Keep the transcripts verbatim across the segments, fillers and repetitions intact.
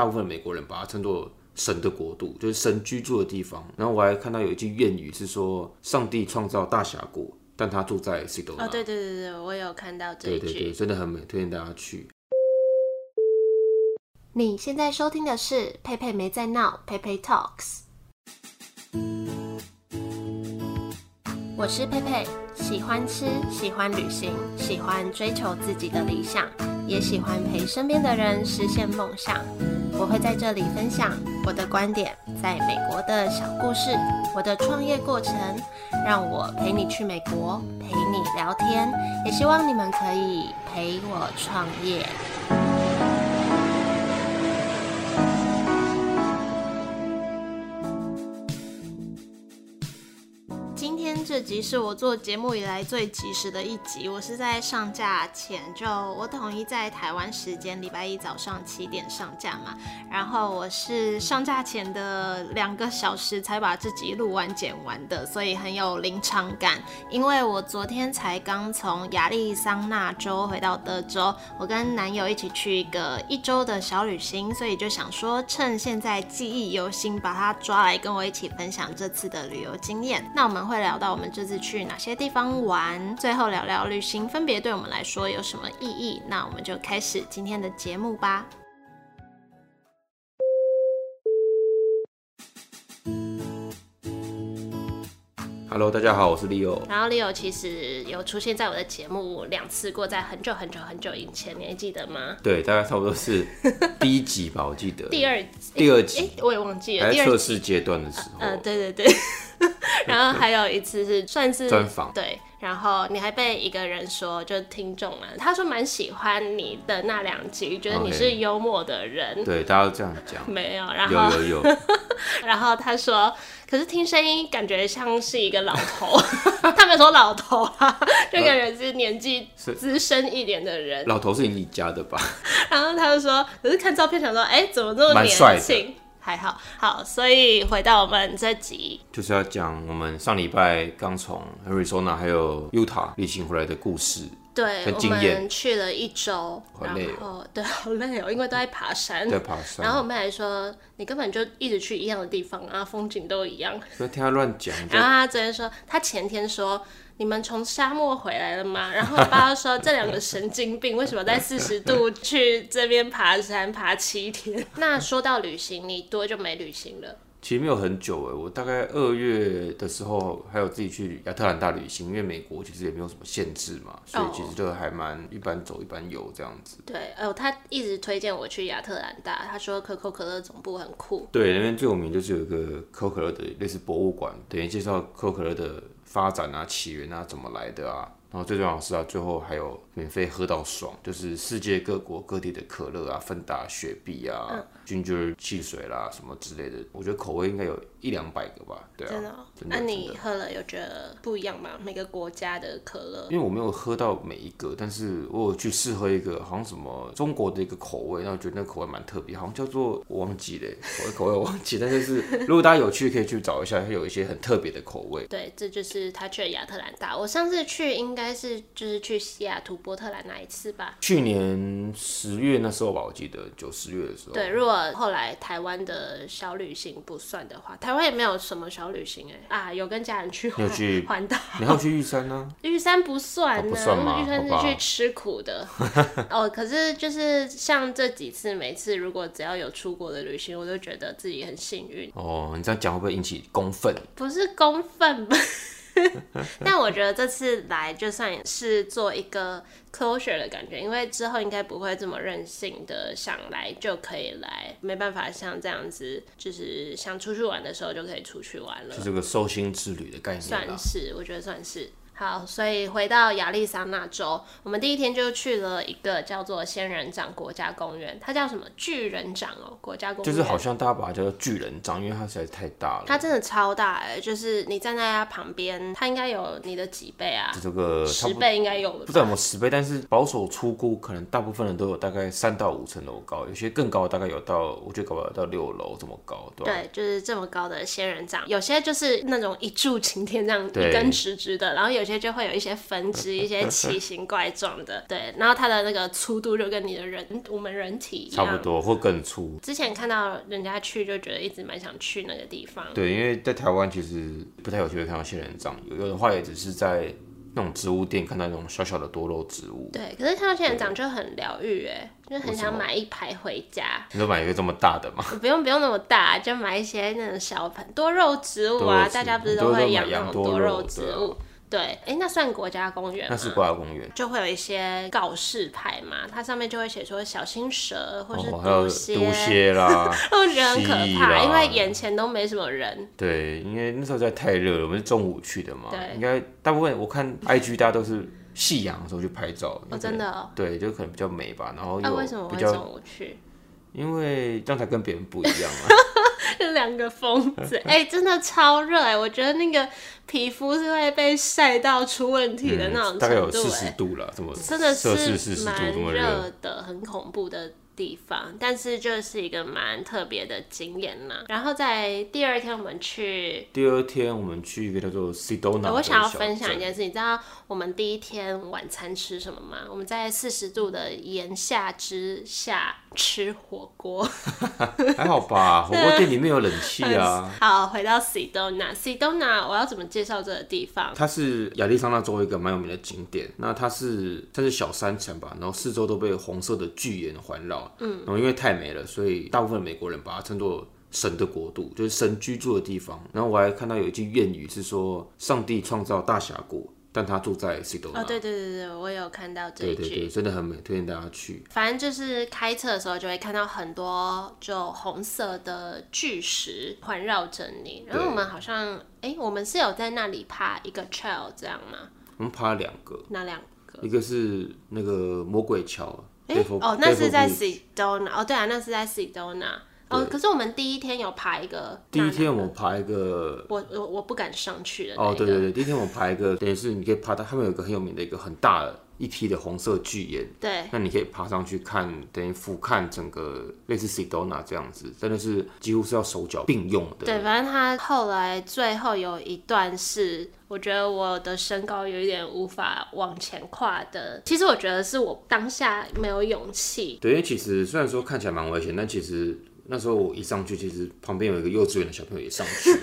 大部分美国人把它称作神的国度，就是神居住的地方。然后我还看到有一句谚语是说，上帝创造大峡谷，但他住在 Sedona。 哦，对对对对，我有看到这一句。对对对，真的很美，推荐大家去。你现在收听的是佩佩没在闹PeiPei Talks， 我是佩佩，喜欢吃，喜欢旅行，喜欢追求自己的理想，也喜欢陪身边的人实现梦想。我会在这里分享我的观点，在美国的小故事，我的创业过程，让我陪你去美国，陪你聊天，也希望你们可以陪我创业。这集是我做节目以来最及时的一集，我是在上架前就我统一在台湾时间礼拜一早上七点上架嘛，然后我是上架前的两个小时才把这集录完剪完的，所以很有临场感。因为我昨天才刚从亚利桑那州回到德州，我跟男友一起去一个一周的小旅行，所以就想说趁现在记忆犹新，把它抓来跟我一起分享这次的旅游经验。那我们会聊到我们这次去哪些地方玩，最后聊聊旅行分别对我们来说有什么意义。那我们就开始今天的节目吧。Hello， 大家好，我是 Leo。然后 Leo 其实有出现在我的节目两次过，在很久很久很久以前，你还记得吗？对，大概差不多是第一集吧，我记得。第二第二集、欸欸，我也忘记了。还在测试阶段的时候。呃，对对对。然后还有一次是算是专访，对。然后你还被一个人说，就听众啊，他说蛮喜欢你的那两集，觉得你是幽默的人。Okay. 对，大家都这样讲。没有，然后有有有。然后他说，可是听声音感觉像是一个老头，他没有说老头啊，就感觉是年纪资深一点的人。老头是你家的吧？然后他就说，可是看照片想说，哎，怎么这么年轻？还好，好，所以回到我们这集，就是要讲我们上礼拜刚从 Arizona 还有 Utah 旅行回来的故事。对，我们去了一周，然后对，好累哦，因为都在爬山。对，爬山。然后我们还说，你根本就一直去一样的地方啊，风景都一样。不要听他乱讲。然后他昨天说，他前天说，你们从沙漠回来了吗？然后我爸说，这两个神经病，为什么在四十度去这边爬山爬七天？那说到旅行，你多久没旅行了？其实没有很久哎，我大概二月的时候还有自己去亚特兰大旅行，因为美国其实也没有什么限制嘛，所以其实就还蛮一般走一般游这样子。对，哦，他一直推荐我去亚特兰大，他说可口可乐总部很酷。对，那边最有名就是有一个可口可乐的类似博物馆，等于介绍可口可乐的发展啊、起源啊、怎么来的啊。然后最重要的是啊，最后还有免费喝到爽，就是世界各国各地的可乐啊、芬达、雪碧啊、嗯、ginger 汽水啦什么之类的，我觉得口味应该有一两百个吧。对啊，真的、哦。那、啊、你喝了有觉得不一样吗？每个国家的可乐？因为我没有喝到每一个，但是我有去试喝一个，好像什么中国的一个口味，然后觉得那个口味蛮特别，好像叫做我忘记了，我的口味我忘记了，但就是如果大家有趣可以去找一下，它有一些很特别的口味。对，这就是他去了亚特兰大。我上次去应该。应该是就是去西雅图波特兰那一次吧，去年十月那时候吧，我记得九十月的时候。对，如果后来台湾的小旅行不算的话，台湾也没有什么小旅行哎、欸、啊，有跟家人去环岛，你要去玉山啊？玉山不算啊，哦、不算吗？玉山是去吃苦的。哦，可是就是像这几次，每次如果只要有出国的旅行，我都觉得自己很幸运。哦，你这样讲会不会引起公愤？不是公愤吧？但我觉得这次来就算是做一个 closure 的感觉，因为之后应该不会这么任性的想来就可以来，没办法像这样子，就是想出去玩的时候就可以出去玩了，就是个收心之旅的概念啦，算是，我觉得算是。好，所以回到亚利桑那州，我们第一天就去了一个叫做仙人掌国家公园，它叫什么巨人掌哦，国家公园就是好像大家把它叫做巨人掌，因为它实在太大了，它真的超大哎、欸，就是你站在它旁边，它应该有你的几倍啊？这个十倍应该有了，不知道有没有十倍，但是保守出估，可能大部分人都有大概三到五层楼高，有些更高，大概有到我觉得搞不好有到六楼这么高，对吧？对，就是这么高的仙人掌，有些就是那种一柱擎天这样一根直直的，然后有些些就会有一些分支，一些奇形怪状的，对，然后它的那个粗度就跟你的人我们人体一样差不多或更粗。之前看到人家去就觉得一直蛮想去那个地方，对，因为在台湾其实不太有机会看到仙人掌，有的话也只是在那种植物店看到那种小小的多肉植物，对，可是看到仙人掌就很疗愈耶，就很想买一排回家。你都买一个这么大的吗？不用不用那么大，就买一些那种小盆多肉植物啊，大家不是都会养那种多肉植物。对，哎，那算国家公园吗？那是国家公园，就会有一些告示牌嘛，它上面就会写说小心蛇或是毒蝎，哦、毒蝎啦，我觉得很可怕，因为眼前都没什么人。对，因为那时候在太热了，我们是中午去的嘛，应该大部分我看 I G 大家都是夕阳的时候去拍照，哦，真的、哦，对，就可能比较美吧，然后又比较、啊、为什么会中午去？因为这样才跟别人不一样嘛、啊。两个疯子，哎、欸，真的超热哎、欸！我觉得那个皮肤是会被晒到出问题的那种程度、欸嗯，大概有四十度了，这么真的是蛮热的，很恐怖的地方。但是就是一个蛮特别的经验啦。然后在第二天我们去，第二天我们去一个叫做 Sedona 的小镇。我想要分享一件事，你知道我们第一天晚餐吃什么吗？我们在四十度的炎夏之下。吃火锅还好吧，火锅店里面有冷气啊。好，回到 Sedona， Sedona 我要怎么介绍这个地方？它是亚利桑那州一个蛮有名的景点，那它是它是小山城吧，然后四周都被红色的巨岩环绕，嗯，然后因为太美了，所以大部分美国人把它称作神的国度，就是神居住的地方。然后我还看到有一句谚语是说，上帝创造大峡谷。但他住在 Sedona、哦、对对对对，我有看到这一句，对对对，真的很美，推荐大家去。反正就是开车的时候就会看到很多就红色的巨石环绕着你，然后我们好像哎，我们是有在那里爬一个 trail 这样吗？我们爬了两个，哪两个？一个是那个魔鬼桥，哦，那是在 Sedona， 哦对啊，那是在 Sedona。哦，可是我们第一天有爬一个，第一天我爬一个，我我我不敢上去的那个。哦，对对对，第一天我爬一个，等于是你可以爬到，他们有一个很有名的一个很大的一批的红色巨岩，对，那你可以爬上去看，等于俯瞰整个类似 Sedona 这样子，真的是几乎是要手脚并用的。对，反正他后来最后有一段是。我觉得我的身高有一点无法往前跨的，其实我觉得是我当下没有勇气。对，因为其实虽然说看起来蛮危险，但其实那时候我一上去，其实旁边有一个幼稚园的小朋友也上去，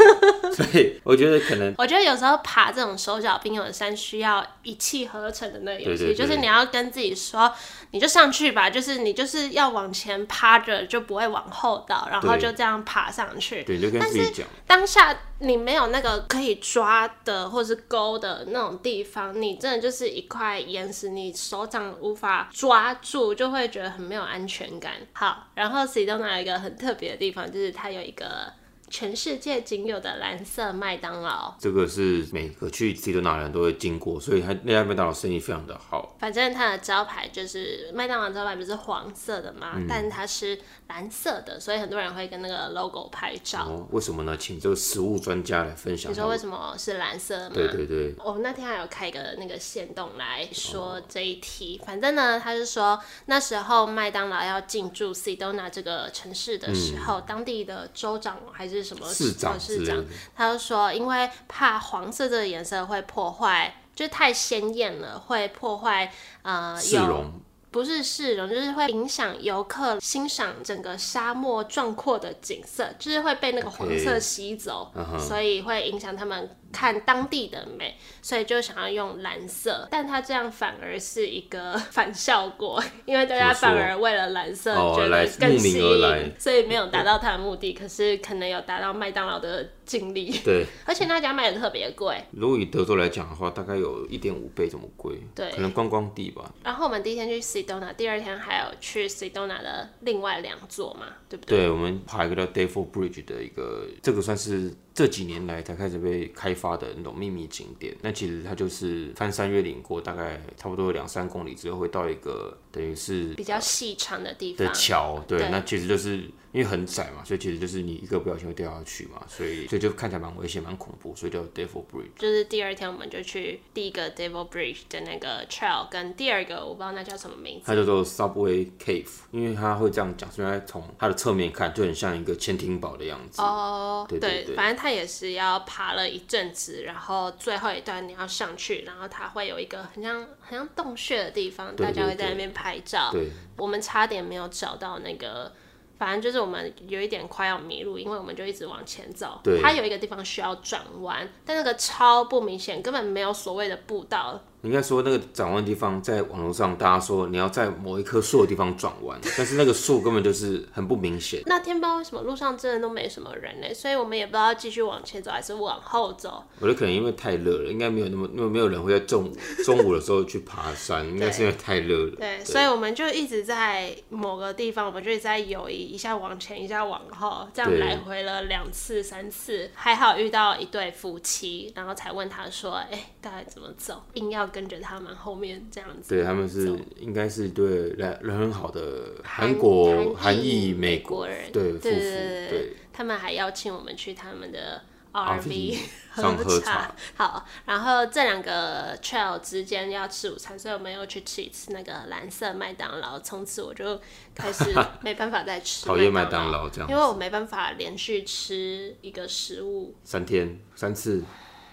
所以我觉得可能，我觉得有时候爬这种手脚并用的山需要一气呵成的那个勇气，对对对，就是你要跟自己说，你就上去吧，就是你就是要往前趴着，就不会往后倒，然后就这样爬上去。对，就跟自己讲。但是当下你没有那个可以抓的，或是勾的那种地方，你真的就是一块岩石，你手掌无法抓住，就会觉得很没有安全感。好，然后 Sedona 有一个很特别的地方，就是它有一个全世界仅有的蓝色麦当劳，这个是每个去 Sedona 人都会经过，所以它那家麦当劳生意非常的好。反正它的招牌就是麦当劳招牌不是黄色的吗、嗯、但它是蓝色的，所以很多人会跟那个 logo 拍照、哦、为什么呢？请这个食物专家来分享，你说为什么是蓝色吗？对对对，我们那天还有开一个那个限动来说这一题、哦、反正呢他是说那时候麦当劳要进驻 Sedona 这个城市的时候、嗯、当地的州长还是是什么市长？市长，他就说，因为怕黄色这个颜色会破坏，就是太鲜艳了，会破坏呃，市容，不是市容，就是会影响游客欣赏整个沙漠壮阔的景色，就是会被那个黄色吸走， okay. uh-huh. 所以会影响他们看当地的美，所以就想要用蓝色，但它这样反而是一个反效果，因为大家反而为了蓝色觉得更吸引，所以没有达到它的目的，可是可能有达到麦当劳的尽力。对，而且那家卖的特别贵，如果以德州来讲的话，大概有 一点五 倍这么贵，对，可能观光地吧。然后我们第一天去 Sedona， 第二天还有去 Sedona 的另外两座嘛，对不对？对，我们爬一个叫 Devil Bridge 的一个，这个算是这几年来才开始被开发的那种秘密景点，那其实它就是翻山越岭过大概差不多两三公里之后，会到一个等于是比较细长的地方的桥，对，对，那其实就是因为很窄嘛，所以其实就是你一个不小心会掉下去嘛，所以所以就看起来蛮危险、蛮恐怖，所以叫 Devil Bridge。就是第二天我们就去第一个 Devil Bridge 的那个 trail， 跟第二个我不知道那叫什么名字，它叫做 Subway Cave， 因为它会这样讲，所以它从它的侧面看就很像一个潜艇堡的样子。哦、oh, ，对对对，反正它。它也是要爬了一阵子，然后最后一段你要上去，然后它会有一个很像很像洞穴的地方，大家会在那边拍照。对，我们差点没有找到那个，反正就是我们有一点快要迷路，因为我们就一直往前走。对，它有一个地方需要转弯，但那个超不明显，根本没有所谓的步道。应该说那个转弯地方，在网络上大家说你要在某一棵树的地方转弯，但是那个树根本就是很不明显。那天不知道为什么路上真的都没什么人呢，所以我们也不知道继续往前走还是往后走。我觉得可能因为太热了，应该没有那么没有人会在中午中午的时候去爬山，应该是因为太热了。对，對，所以我们就一直在某个地方，我们就一直在游移，一下往前，一下往后，这样来回了两次、三次，还好遇到一对夫妻，然后才问他说：“哎、欸，大概怎么走？”硬要跟着他们后面这样子。对，他们是应该是对人很好的韩国、韩裔美国人，对，对对对对，他们还邀请我们去他们的 R V 喝茶。好，然后这两个 trail 之间要吃午餐，所以我们又去吃一次那个蓝色麦当劳。从此我就开始没办法再吃讨厌麦当劳这样，因为我没办法连续吃一个食物三天三次。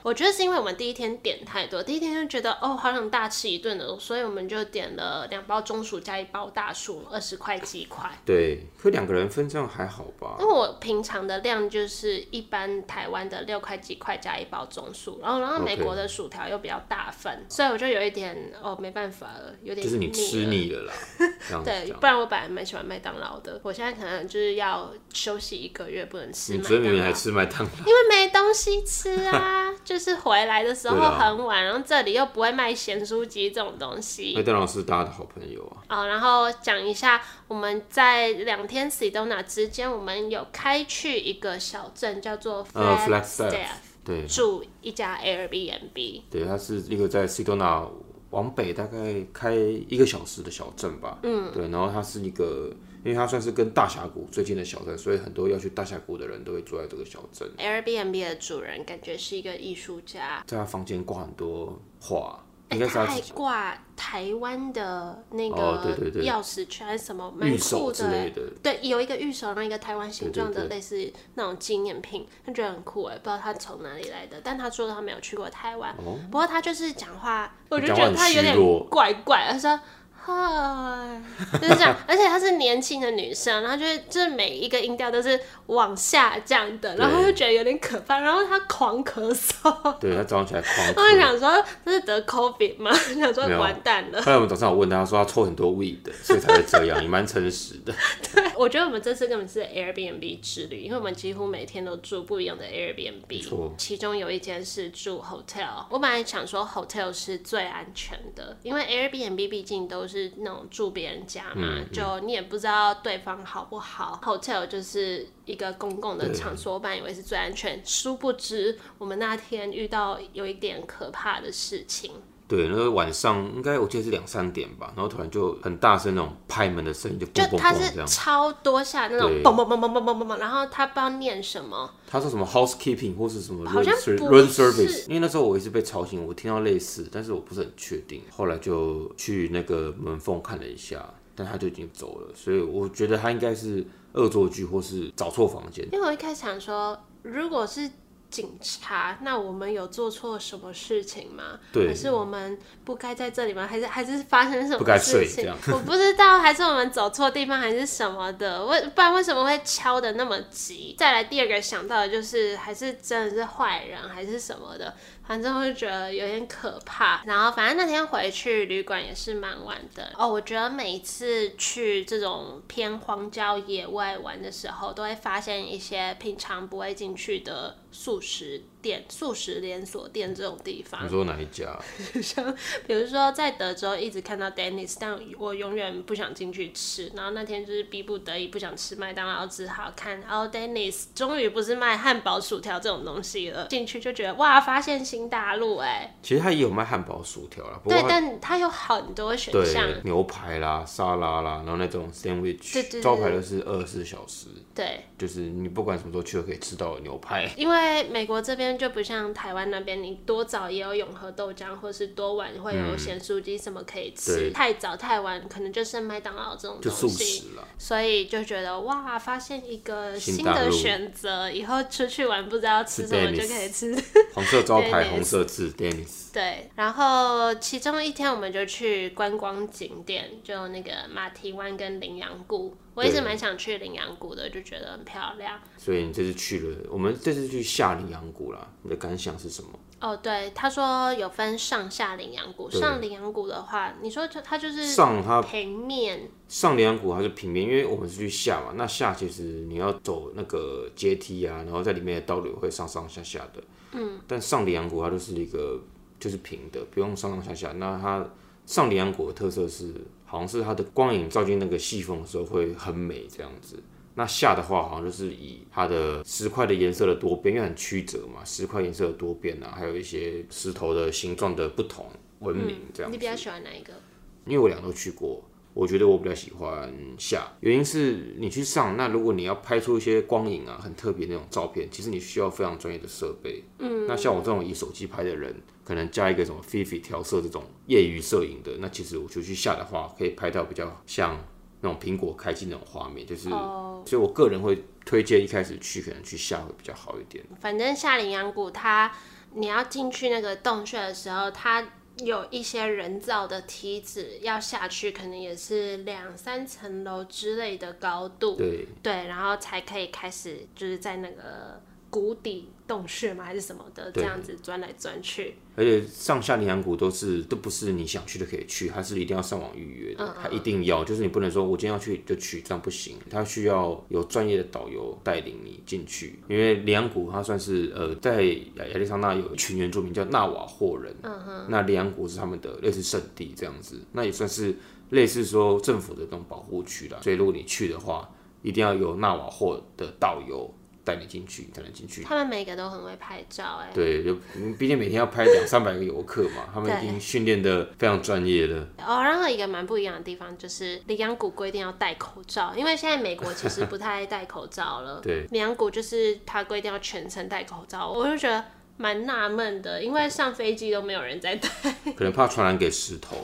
我觉得是因为我们第一天点太多，第一天就觉得哦好想大吃一顿的，所以我们就点了两包中薯加一包大薯，二十块鸡块。对，可两个人分这样还好吧？因为我平常的量就是一般台湾的六块鸡块加一包中薯，然后然后美国的薯条又比较大份， okay. 所以我就有一点哦没办法了，有点腻了，就是你吃腻了啦。对，不然我本来蛮喜欢麦当劳的，我现在可能就是要休息一个月不能吃麦当劳。你昨天明明还吃麦当劳，因为没东西吃啊。就是回来的时候很晚，然后这里又不会卖咸酥鸡这种东西。麦当劳是大家的好朋友啊。哦，然后讲一下，我们在两天 Sedona 之间，我们有开去一个小镇叫做 Flagstaff，呃、对，住一家 Airbnb。对，它是一个在 Sedona 往北大概开一个小时的小镇吧。嗯，对，然后它是一个。因为它算是跟大峡谷最近的小镇，所以很多要去大峡谷的人都会住在这个小镇。Airbnb 的主人感觉是一个艺术家，在他房间挂很多画，欸、应该是他还挂台湾的那个钥匙圈什么蛮酷的，欸，的对，有一个玉手，然后一个台湾形状的类似那种纪念品，他觉得很酷哎，不知道他从哪里来的，但他说他没有去过台湾，哦，不过他就是讲话，我就觉得他有点怪怪，他说。嗨，就是这样，而且她是年轻的女生，然后就是就是每一个音调都是往下降的，然后就觉得有点可怕，然后她狂咳嗽，对，她早上起来狂咳，我想说这是得 COVID 吗？想说完蛋了。后来我们早上有问她说她抽很多 weed 的，所以才会这样，也蛮诚实的。对，我觉得我们这次根本是 Airbnb 之旅，因为我们几乎每天都住不一样的 Airbnb， 其中有一间是住 hotel， 我本来想说 hotel 是最安全的，因为 Airbnb 毕竟都是。是那种住别人家嘛，嗯嗯，就你也不知道对方好不好。Hotel 就是一个公共的场所，我本来以为是最安全，殊不知我们那天遇到有一点可怕的事情。对，那个晚上应该我记得是两三点吧，然后突然就很大声那种拍门的声音，就砰砰砰这样，就它是超多下那种砰砰砰砰砰砰砰，然后他不知道念什么，他说什么 housekeeping 或是什么 room service， 因为那时候我也是被吵醒，我听到类似，但是我不是很确定，后来就去那个门缝看了一下，但他就已经走了，所以我觉得他应该是恶作剧或是找错房间，因为我一开始想说如果是。警察，那我们有做错什么事情吗？对，还是我们不该在这里吗？还是还是发生什么事情？不我不知道，还是我们走错地方，还是什么的？为不然为什么会敲得那么急？再来第二个想到的就是，还是真的是坏人，还是什么的？反正我就觉得有点可怕。然后反正那天回去旅馆也是蛮晚的哦。我觉得每次去这种偏荒郊野外玩的时候，都会发现一些平常不会进去的宿舍。食店、素食连锁店这种地方，你说哪一家，啊？像比如说在德州一直看到 Denny's， 但我永远不想进去吃。然后那天就是逼不得已不想吃麦当劳，只好看哦 Denny's 终于不是卖汉堡、薯条这种东西了。进去就觉得哇，发现新大陆哎，欸！其实它也有卖汉堡、薯条啦，不过对，但它有很多选项，牛排啦、沙拉啦，然后那种 sandwich， 對對對招牌都是二十四小时，对，就是你不管什么时候去都可以吃到牛排，因为美国这边。但就不像台湾那边你多早也有永和豆浆或是多晚会有咸酥鸡什么可以吃、嗯、太早太晚可能就是麦当劳这种东西就素食了，所以就觉得哇发现一个新的选择，以后出去玩不知道吃什么就可以吃红色招牌红色字 Denny's。 对，然后其中一天我们就去观光景点，就那个马蹄湾跟羚羊谷，我一直蛮想去羚羊谷的，就觉得很漂亮。所以你这次去了，我们这次去下羚羊谷啦，你的感想是什么？哦，对，他说有分上下羚羊谷，上羚羊谷的话，你说它就是上它平面，上羚羊谷它是平面，因为我们是去下嘛，那下其实你要走那个阶梯啊，然后在里面的道路会上上下下的，嗯，但上羚羊谷它就是一个就是平的，不用上上下下。那它上羚羊谷的特色是，好像是它的光影照进那个细缝的时候会很美这样子。那下的话好像就是以它的石块的颜色的多变，因为很曲折嘛，石块颜色的多变啊，还有一些石头的形状的不同闻名这样子、嗯、你比较喜欢哪一个？因为我两个都去过，我觉得我比较喜欢下，原因是你去上，那如果你要拍出一些光影啊，很特别那种照片，其实你需要非常专业的设备。嗯，那像我这种以手机拍的人，可能加一个什么 Fifi 调色这种业余摄影的，那其实我就去下的话，可以拍到比较像那种苹果开机那种画面，就是， oh. 所以我个人会推荐一开始去可能去下会比较好一点。反正下羚羊谷它，你要进去那个洞穴的时候，它有一些人造的梯子，要下去可能也是两三层楼之类的高度， 对, 对然后才可以开始就是在那个谷底洞穴嘛还是什么的这样子钻来钻去。而且上下羚羊谷都是都不是你想去的可以去，它是一定要上网预约的，嗯嗯它一定要，就是你不能说我今天要去就去，这样不行，它需要有专业的导游带领你进去。因为羚羊谷它算是呃在亚利桑那有一群原住民叫纳瓦霍人，嗯嗯那羚羊谷是他们的类似圣地这样子，那也算是类似说政府的那种保护区啦，所以如果你去的话，一定要有纳瓦霍的导游带你进去才能进去。他们每个都很会拍照哎、欸。对，就毕竟每天要拍两三百个游客嘛，他们已经训练的非常专业了。哦，然后一个蛮不一样的地方就是羚羊谷规定要戴口罩，因为现在美国其实不太戴口罩了。对，羚羊谷就是他规定要全程戴口罩，我就觉得蛮纳闷的，因为上飞机都没有人在戴，可能怕传染给石头。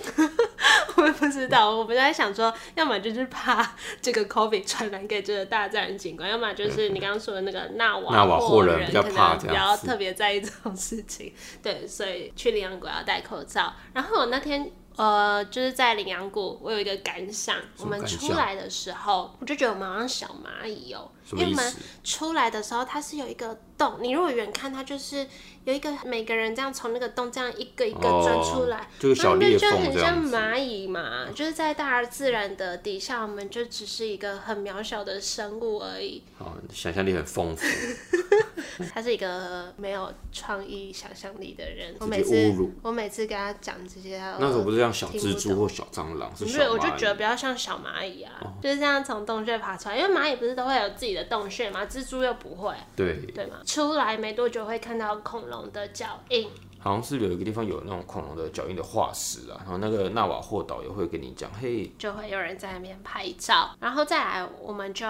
我也不知道，我本来想说，要么就是怕这个 COVID 传染给这个大自然景观，要么就是你刚刚说的那个纳瓦霍人比较怕这样，可能比较特别在意这种事情。对，所以去羚羊谷要戴口罩。然后我那天呃，就是在羚羊谷，我有一个感想，我们出来的时候，我就觉得我们好像小蚂蚁哦、喔，因为我们出来的时候它是有一个洞，你如果远看它就是有一个每个人这样从那个洞这样一个一个钻出来，就、哦、小裂缝这样子，就很像蚂蚁嘛，就是在大自然的底下，我们就只是一个很渺小的生物而已。哦，想象力很丰富。他是一个没有创意想象力的人，我每次侮辱我每次跟他讲这些，那时候不是像小蜘蛛或小蟑螂，是小蚂蚁，我就觉得比较像小蚂蚁啊、哦，就是这样从洞穴爬出来，因为蚂蚁不是都会有自己的洞穴嘛，蜘蛛又不会，对对嘛，出来没多久会看到恐龙的脚印。好像是有一个地方有那种恐龙的脚印的化石啊，然后那个纳瓦霍导游会跟你讲，嘿，就会有人在那边拍照，然后再来我们就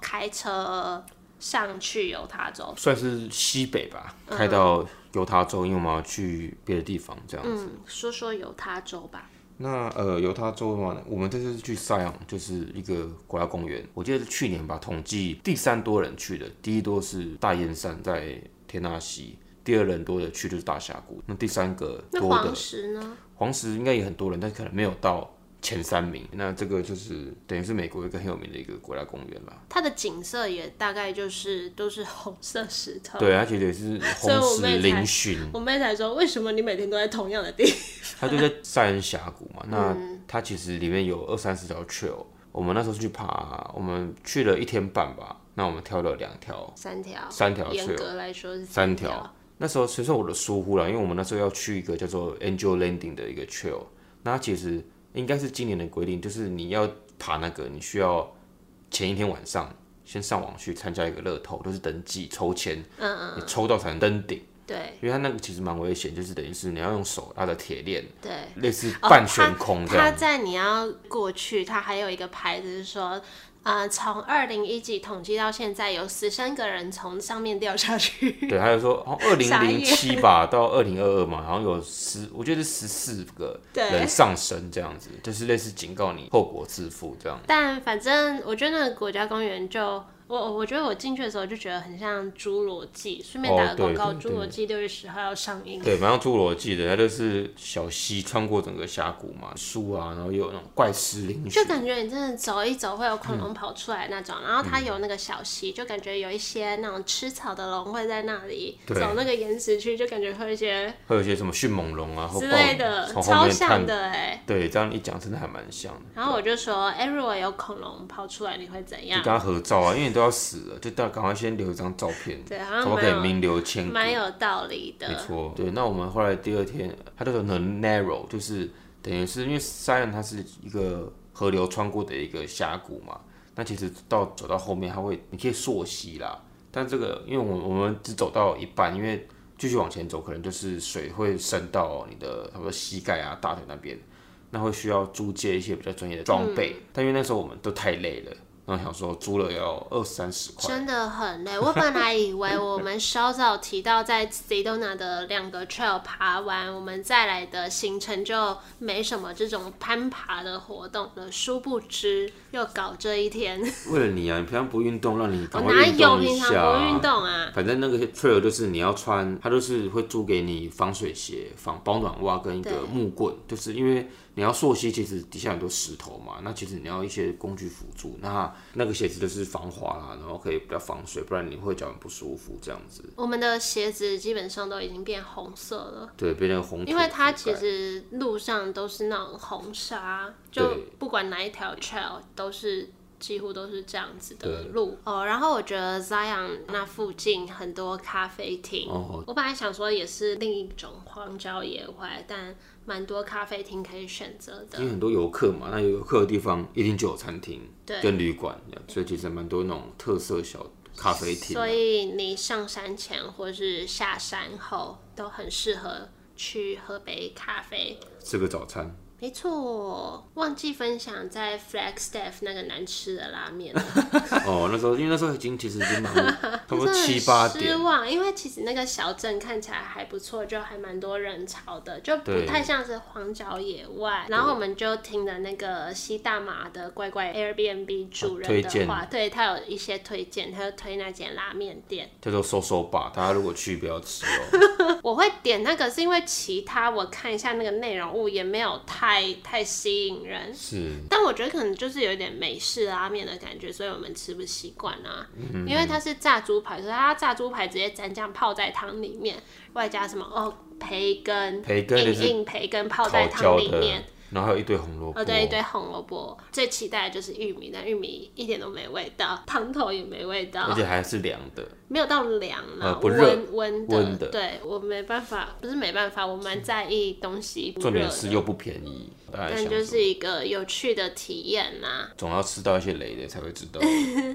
开车上去犹他州，算是西北吧，开到犹他州，因为我们要去别的地方这样子。嗯，说说犹他州吧。那呃，犹他州的话，我们这次去 Zion 就是一个国家公园，我记得是去年吧，统计第三多人去的，第一多是大雁山在田纳西，第二人多的去就是大峡谷，那第三个多的那黄石呢？黄石应该也很多人，但可能没有到前三名，那这个就是等于是美国一个很有名的一个国家公园啦。它的景色也大概就是都是红色石头，对，而且也是红石嶙峋。我妹才说，为什么你每天都在同样的地方？它就在塞恩峡谷嘛，那它其实里面有二三十条 trail。我们那时候去爬，我们去了一天半吧，那我们挑了两条、三条、三条 trail， 严格来说是三条。那时候其实我的疏忽了，因为我们那时候要去一个叫做 Angel Landing 的一个 trail， 那它其实应该是今年的规定，就是你要爬那个，你需要前一天晚上先上网去参加一个乐透，就是登记抽签，嗯嗯你抽到才能登顶。对，因为它那个其实蛮危险，就是等于是你要用手拉着铁链，对，类似半悬空这样。哦，它, 它在你要过去，它还有一个牌子是说，呃，从二零一几统计到现在，有十三个人从上面掉下去。对，还有说，哦，二零零七吧，到二零二二嘛，好像有十，我觉得十四个人上升这样子，就是类似警告你后果自负这样。但反正我觉得那个国家公园就。我我觉得我进去的时候就觉得很像侏罗纪，顺便打个广告，哦，侏罗纪六月十号要上映。对，蛮像侏罗纪的，它就是小溪穿过整个峡谷嘛，树啊，然后又有那种怪石嶙峋，就感觉你真的走一走会有恐龙跑出来那种，嗯。然后它有那个小溪，就感觉有一些那种吃草的龙会在那里，走那个岩石区，就感觉会有一些，会有一些什么迅猛龙啊之类的，超像的哎，欸。对，这样一讲真的还蛮像的。然后我就说，哎，欸，如果有恐龙跑出来，你会怎样？就跟他合照啊，因为你都要死了，就大家赶快先留一张照片，对，然后可以名留千古，蛮有道理的，没错。对，那我们后来第二天，它就是很 narrow， 就是等于是因为 Zion 它是一个河流穿过的一个峡谷嘛，那其实到走到后面，它会你可以溯溪啦，但这个因为我我们只走到一半，因为继续往前走，可能就是水会渗到你的差不多膝盖啊、大腿那边，那会需要租借一些比较专业的装备，嗯，但因为那时候我们都太累了。然后想说租了要二三十块，真的很累。我本来以为我们稍早提到在 Sedona 的两个 trail 爬完，我们再来的行程就没什么这种攀爬的活动了。殊不知又搞这一天。为了你啊，你平常不运动，让你赶快运动一下。我哪有平常不运动啊？反正那个 trail 就是你要穿，它就是会租给你防水鞋、防保暖袜跟一个木棍，就是因为。你要溯溪，其实底下很多石头嘛，那其实你要一些工具辅助，那那个鞋子就是防滑啦，然后可以比较防水，不然你会脚很不舒服这样子。我们的鞋子基本上都已经变红色了，对，变成红，因为它其实路上都是那种红沙，就不管哪一条 trail 都是。几乎都是这样子的路哦，然后我觉得 Zion 那附近很多咖啡厅，哦，我本来想说也是另一种荒郊野外，但蛮多咖啡厅可以选择的。因为很多游客嘛，那有游客的地方一定就有餐厅跟旅馆，所以其实蛮多那种特色小咖啡厅，啊。所以你上山前或是下山后都很适合去喝杯咖啡，吃个早餐。没错，忘记分享在 Flagstaff 那个难吃的拉面了。哦，那时候因为那时候已经其实已经蛮差不多七八点，失望，因为其实那个小镇看起来还不错，就还蛮多人潮的，就不太像是荒郊野外。然后我们就听了那个吸大麻的怪怪 Airbnb 主人的话，啊，对他有一些推荐，他就推那间拉面店叫做So So Bar，大家如果去不要吃哦。我会点那个是因为其他我看一下那个内容物也没有太。太, 太吸引人是，但我觉得可能就是有点美式拉面的感觉，所以我们吃不习惯啊。嗯嗯，因为它是炸猪排，可是它炸猪排直接沾酱泡在汤里面，外加什么哦培根，培根硬硬培根泡在汤里面，然后还有一堆红萝卜，哦，对，一堆红萝卜。最期待的就是玉米，但玉米一点都没味道，汤头也没味道，而且还是凉的。没有到凉啊，温温、呃、的, 的，对，我没办法，不是没办法，我蛮在意东西。重点是又不便宜，但就是一个有趣的体验啦。总要吃到一些雷的才会知道，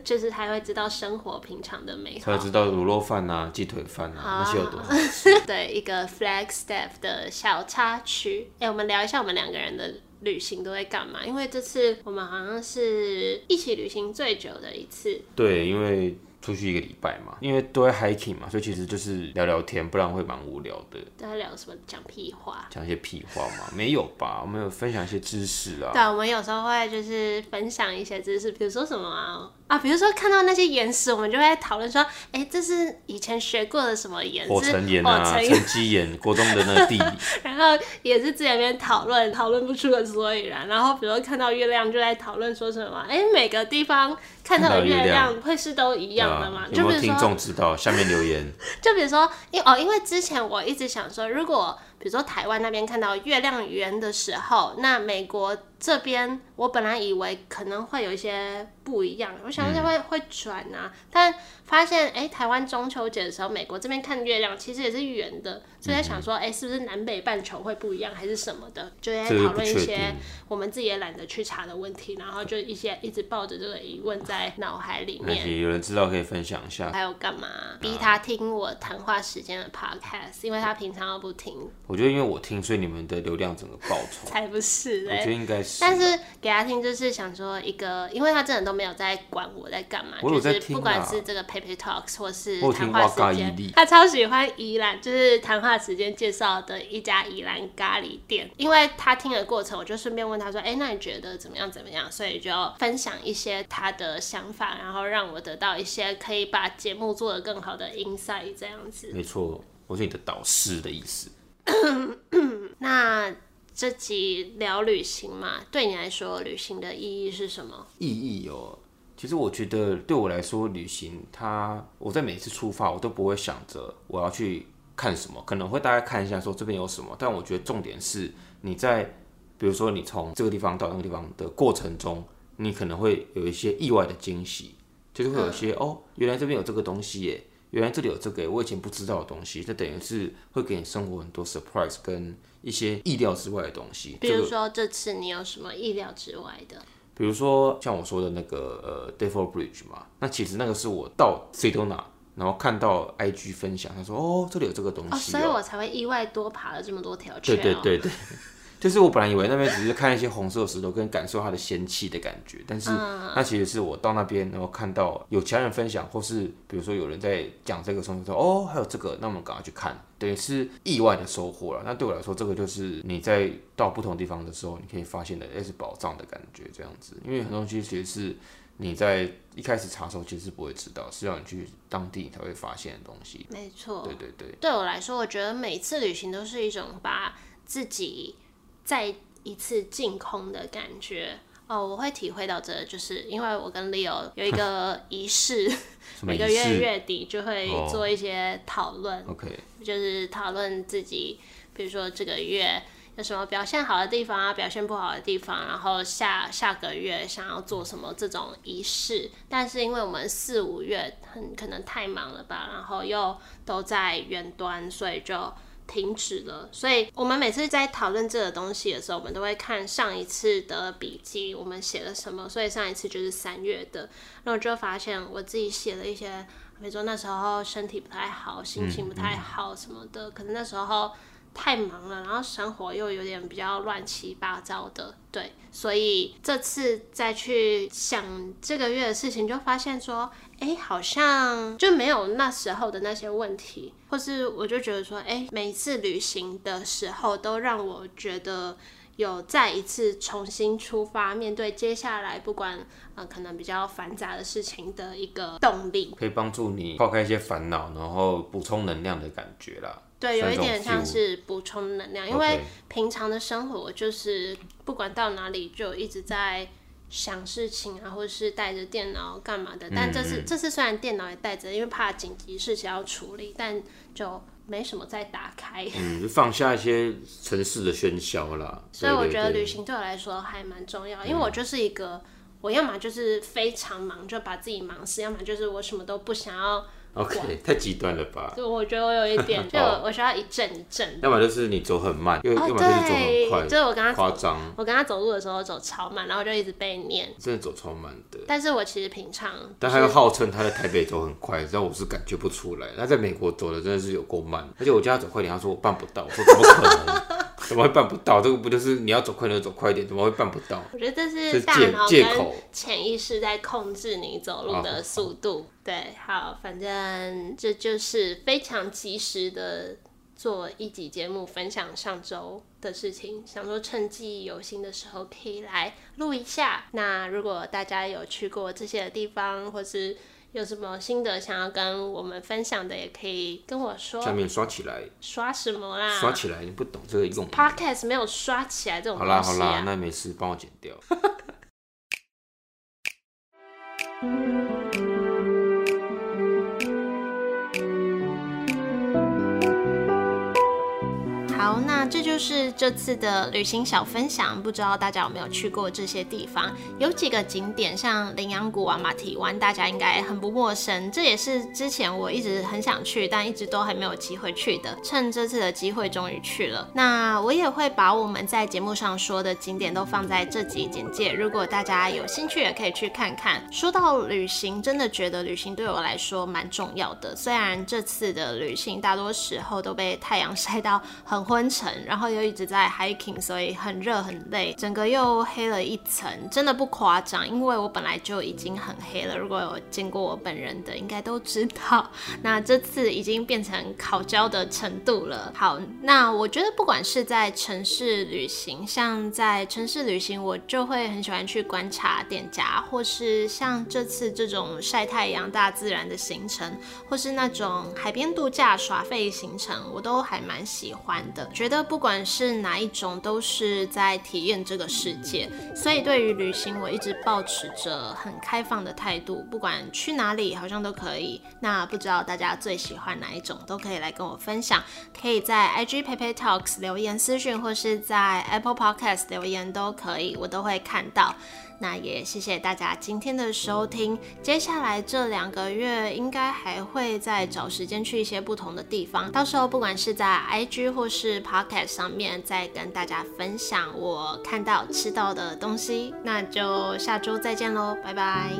就是才会知道生活平常的美好，才会知道卤肉饭啊、鸡腿饭啊，啊那些有多好吃。对，一个 Flagstaff 的小插曲。哎，欸，我们聊一下我们两个人的。旅行都在干嘛？因为这次我们好像是一起旅行最久的一次。对，因为出去一个礼拜嘛，因为都在 hiking 嘛，所以其实就是聊聊天，不然会蛮无聊的。都在聊什么？讲屁话？讲一些屁话嘛？没有吧？我们有分享一些知识啊。对，我们有时候会就是分享一些知识，比如说什么啊？啊，比如说看到那些岩石，我们就会讨论说，哎，欸，这是以前学过的什么岩？火成岩啊，沉积岩，国中的那个地理。然后也是自己在那边讨论，讨论不出个所以然。然后比如说看到月亮，就在讨论说什么，哎，欸，每个地方看到的月亮会是都一样的吗？啊，有没有听众知道？下面留言。就比如说，因哦，因为之前我一直想说，如果比如说台湾那边看到月亮圆的时候，那美国这边我本来以为可能会有一些不一样，我想会会转啊，但发现哎、欸，台湾中秋节的时候，美国这边看月亮其实也是圆的，所以在想说哎、欸，是不是南北半球会不一样还是什么的，就在讨论一些我们自己也懒得去查的问题，然后就一些一直抱着这个疑问在脑海里面。有人知道可以分享一下。还有干嘛逼他听我谈话时间的 podcast， 因为他平常都不听。我觉得因为我听，所以你们的流量整个爆冲。才不是嘞、欸，我觉得应该。但是给他听就是想说一个，因为他真的都没有在管我在干嘛，我有在听啊，就是不管是这个 PeiPei Talks 或是谈话时间，他超喜欢宜兰，就是谈话时间介绍的一家宜兰咖喱店，因为他听的过程，我就顺便问他说，哎、欸，那你觉得怎么样怎么样？所以就分享一些他的想法，然后让我得到一些可以把节目做得更好的 insight 这样子。没错，我是你的导师的意思。那。这集聊旅行嘛，对你来说旅行的意义是什么？意义哦，其实我觉得对我来说旅行它，我在每次出发我都不会想着我要去看什么，可能会大概看一下说这边有什么，但我觉得重点是你在比如说你从这个地方到那个地方的过程中，你可能会有一些意外的惊喜，就是会有一些、嗯、哦原来这边有这个东西耶，原来这里有这个我以前不知道的东西，这等于是会给你生活很多 surprise 跟一些意料之外的东西。比如说、这个、这次你有什么意料之外的？比如说像我说的那个呃 Devil Bridge 嘛，那其实那个是我到 Sedona， 然后看到 I G 分享，他说哦这里有这个东西、哦哦，所以我才会意外多爬了这么多条圈、哦。对对对对。就是我本来以为那边只是看一些红色石头跟感受它的仙气的感觉，但是那其实是我到那边然后看到有其他人分享，或是比如说有人在讲这个东西说哦还有这个，那我们赶快去看，等于是意外的收获啦。那对我来说这个就是你在到不同地方的时候你可以发现的也是宝藏的感觉这样子，因为很多东西其实是你在一开始查的时候其实是不会知道，是要你去当地才会发现的东西。没错，对对对，对我来说我觉得每次旅行都是一种把自己再一次净空的感觉哦，我会体会到这个，就是因为我跟 Leo 有一个仪式，每个月月底就会做一些讨论、oh. okay. 就是讨论自己，比如说这个月有什么表现好的地方啊，表现不好的地方，然后下下个月想要做什么这种仪式。但是因为我们四五月很可能太忙了吧，然后又都在远端，所以就停止了，所以我们每次在讨论这个东西的时候，我们都会看上一次的笔记，我们写了什么。所以上一次就是三月的，那我就发现我自己写了一些，比如说那时候身体不太好，心情不太好什么的，嗯嗯、可能那时候太忙了，然后生活又有点比较乱七八糟的，对，所以这次再去想这个月的事情，就发现说，哎、欸，好像就没有那时候的那些问题，或是我就觉得说，哎、欸，每一次旅行的时候都让我觉得有再一次重新出发，面对接下来不管呃可能比较繁杂的事情的一个动力，可以帮助你抛开一些烦恼，然后补充能量的感觉啦。对，有一点像是补充能量，因为平常的生活就是不管到哪里就一直在想事情啊，或者是带着电脑干嘛的，但这次、嗯嗯、这次虽然电脑也带着，因为怕紧急事情要处理，但就没什么再打开，嗯，就放下一些城市的喧嚣啦。所以我觉得旅行对我来说还蛮重要，因为我就是一个、嗯、我要么就是非常忙就把自己忙死，要么就是我什么都不想要。OK， 太极端了吧？就我觉得我有一点，就我需要一阵一阵。要么就是你走很慢，又、哦、要么就是走很快。就是我跟他夸张，我跟他走路的时候走超慢，然后就一直被念。真的走超慢的。但是我其实平常、就是，但他又号称他在台北走很快，但我是感觉不出来。他在美国走的真的是有够慢，而且我叫他走快点，他说我办不到，我说怎么可能？怎么会办不到？这个不就是你要走快点走快一点，怎么会办不到？我觉得这是大脑跟潜意识在控制你走路的速度。对，好，反正这就是非常及时的做一集节目，分享上周的事情，想说趁记忆犹新的时候可以来录一下。那如果大家有去过这些地方，或是有什么心得想要跟我们分享的，也可以跟我说。下面刷起来，刷什么啦？刷起来，你不懂这个用。Podcast 没有刷起来这种东西、啊。好啦好啦，那没事，帮我剪掉。好，那。这就是这次的旅行小分享，不知道大家有没有去过这些地方？有几个景点，像羚羊谷啊、马蹄湾，大家应该很不陌生。这也是之前我一直很想去，但一直都还没有机会去的。趁这次的机会，终于去了。那我也会把我们在节目上说的景点都放在这集简介，如果大家有兴趣，也可以去看看。说到旅行，真的觉得旅行对我来说蛮重要的。虽然这次的旅行大多时候都被太阳晒到很昏沉，然后又一直在 hiking， 所以很热很累，整个又黑了一层，真的不夸张，因为我本来就已经很黑了，如果有见过我本人的应该都知道，那这次已经变成烤焦的程度了。好，那我觉得不管是在城市旅行，像在城市旅行我就会很喜欢去观察店家，或是像这次这种晒太阳大自然的行程，或是那种海边度假耍废行程，我都还蛮喜欢的，觉得不管是哪一种都是在体验这个世界，所以对于旅行我一直抱持着很开放的态度，不管去哪里好像都可以。那不知道大家最喜欢哪一种都可以来跟我分享，可以在 I G PeiPei Talks 留言私讯，或是在 Apple Podcast 留言都可以，我都会看到。那也谢谢大家今天的收听，接下来这两个月应该还会再找时间去一些不同的地方，到时候不管是在 I G 或是 Podcast 上面再跟大家分享我看到吃到的东西，那就下周再见咯，拜拜。